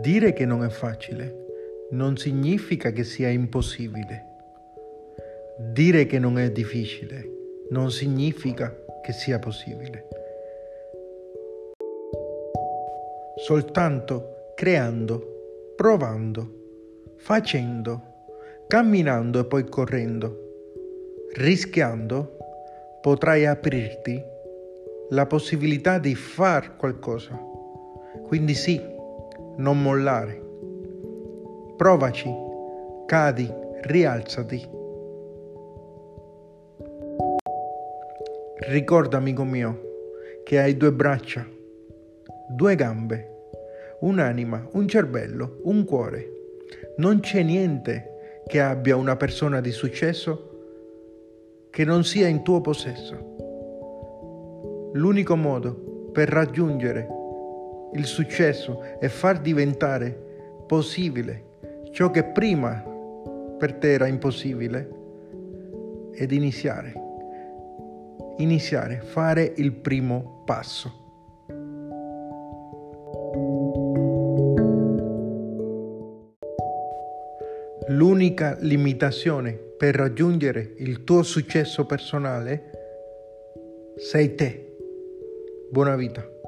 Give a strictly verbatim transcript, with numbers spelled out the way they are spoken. Dire che non è facile non significa che sia impossibile. Dire che non è difficile non significa che sia possibile. Soltanto creando, provando, facendo, camminando e poi correndo, rischiando, potrai aprirti la possibilità di far qualcosa. Quindi sì, non mollare. Provaci, cadi, rialzati. Ricorda, amico mio, che hai due braccia, due gambe, un'anima, un cervello, un cuore. Non c'è niente che abbia una persona di successo che non sia in tuo possesso. L'unico modo per raggiungere il successo è far diventare possibile ciò che prima per te era impossibile ed iniziare. Iniziare, fare il primo passo. L'unica limitazione per raggiungere il tuo successo personale sei te. Buona vita.